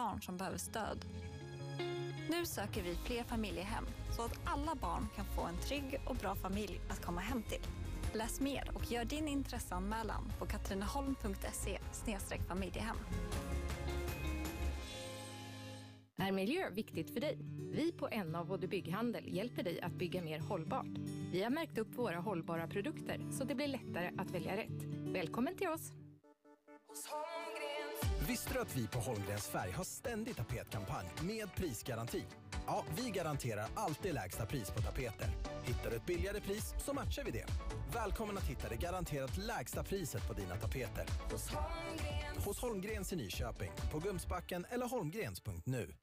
barn som behöver stöd. Nu söker vi fler familjehem så att alla barn kan få en trygg och bra familj att komma hem till. Läs mer och gör din intresseanmälan på katrineholm.se/familjehem. Är miljö viktigt för dig? Vi på NAV och Bygghandel hjälper dig att bygga mer hållbart. Vi har märkt upp våra hållbara produkter så det blir lättare att välja rätt. Välkommen till oss! Visste du att vi på Holmgrens färg har ständig tapetkampanj med prisgaranti? Ja, vi garanterar alltid lägsta pris på tapeter. Hittar du ett billigare pris så matchar vi det. Välkommen att hitta det garanterat lägsta priset på dina tapeter. Hos Holmgrens i Nyköping, på Gumsbacken eller holmgrens.nu.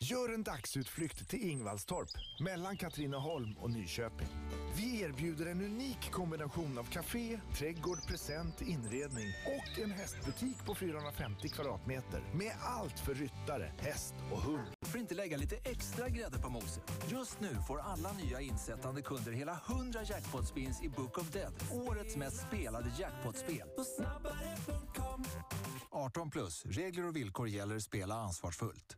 Gör en dagsutflykt till Ingvallstorp mellan Katrineholm och Nyköping. Vi erbjuder en unik kombination av café, trädgård, present, inredning och en hästbutik på 450 kvadratmeter med allt för ryttare, häst och hund. För inte lägga lite extra grädde på moset. Just nu får alla nya insättande kunder hela 100 jackpotspins i Book of Dead, årets mest spelade jackpotspel. 18+, regler och villkor gäller, spela ansvarsfullt.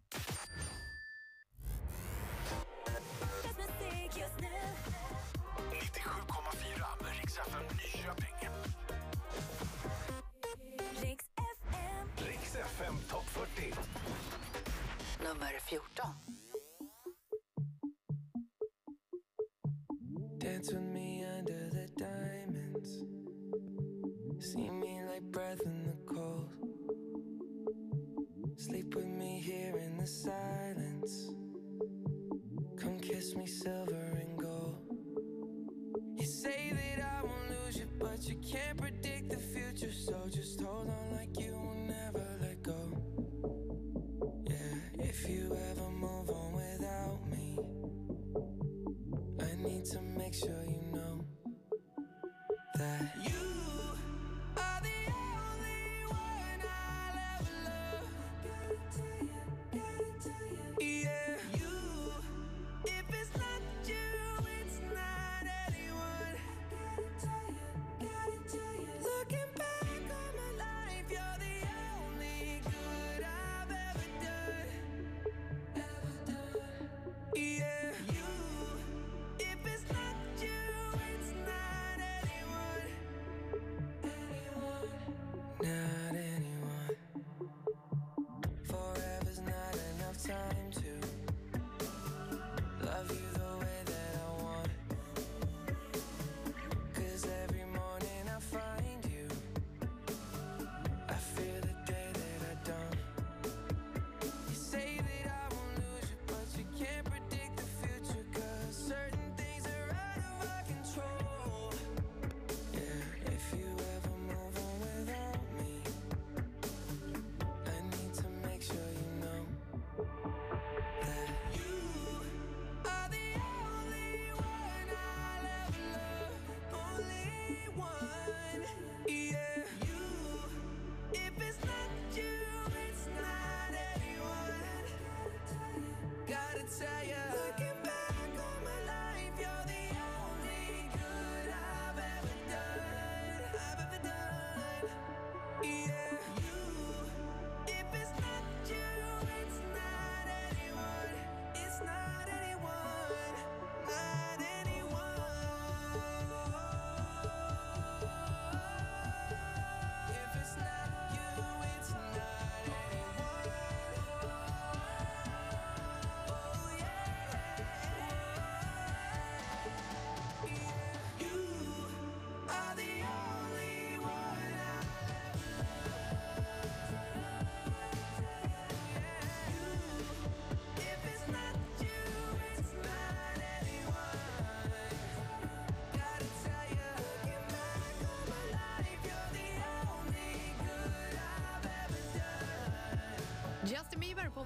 Riks FM Topp 40 Nummer 14. Dance with me under the diamonds. See me like breath in the cold. Sleep with me here in the silence. Come kiss me silver and gold. You say that I won't lose you, but you can't predict the future, so just hold on like you will never let go. Yeah, if you ever move on without me, I need to make sure you know that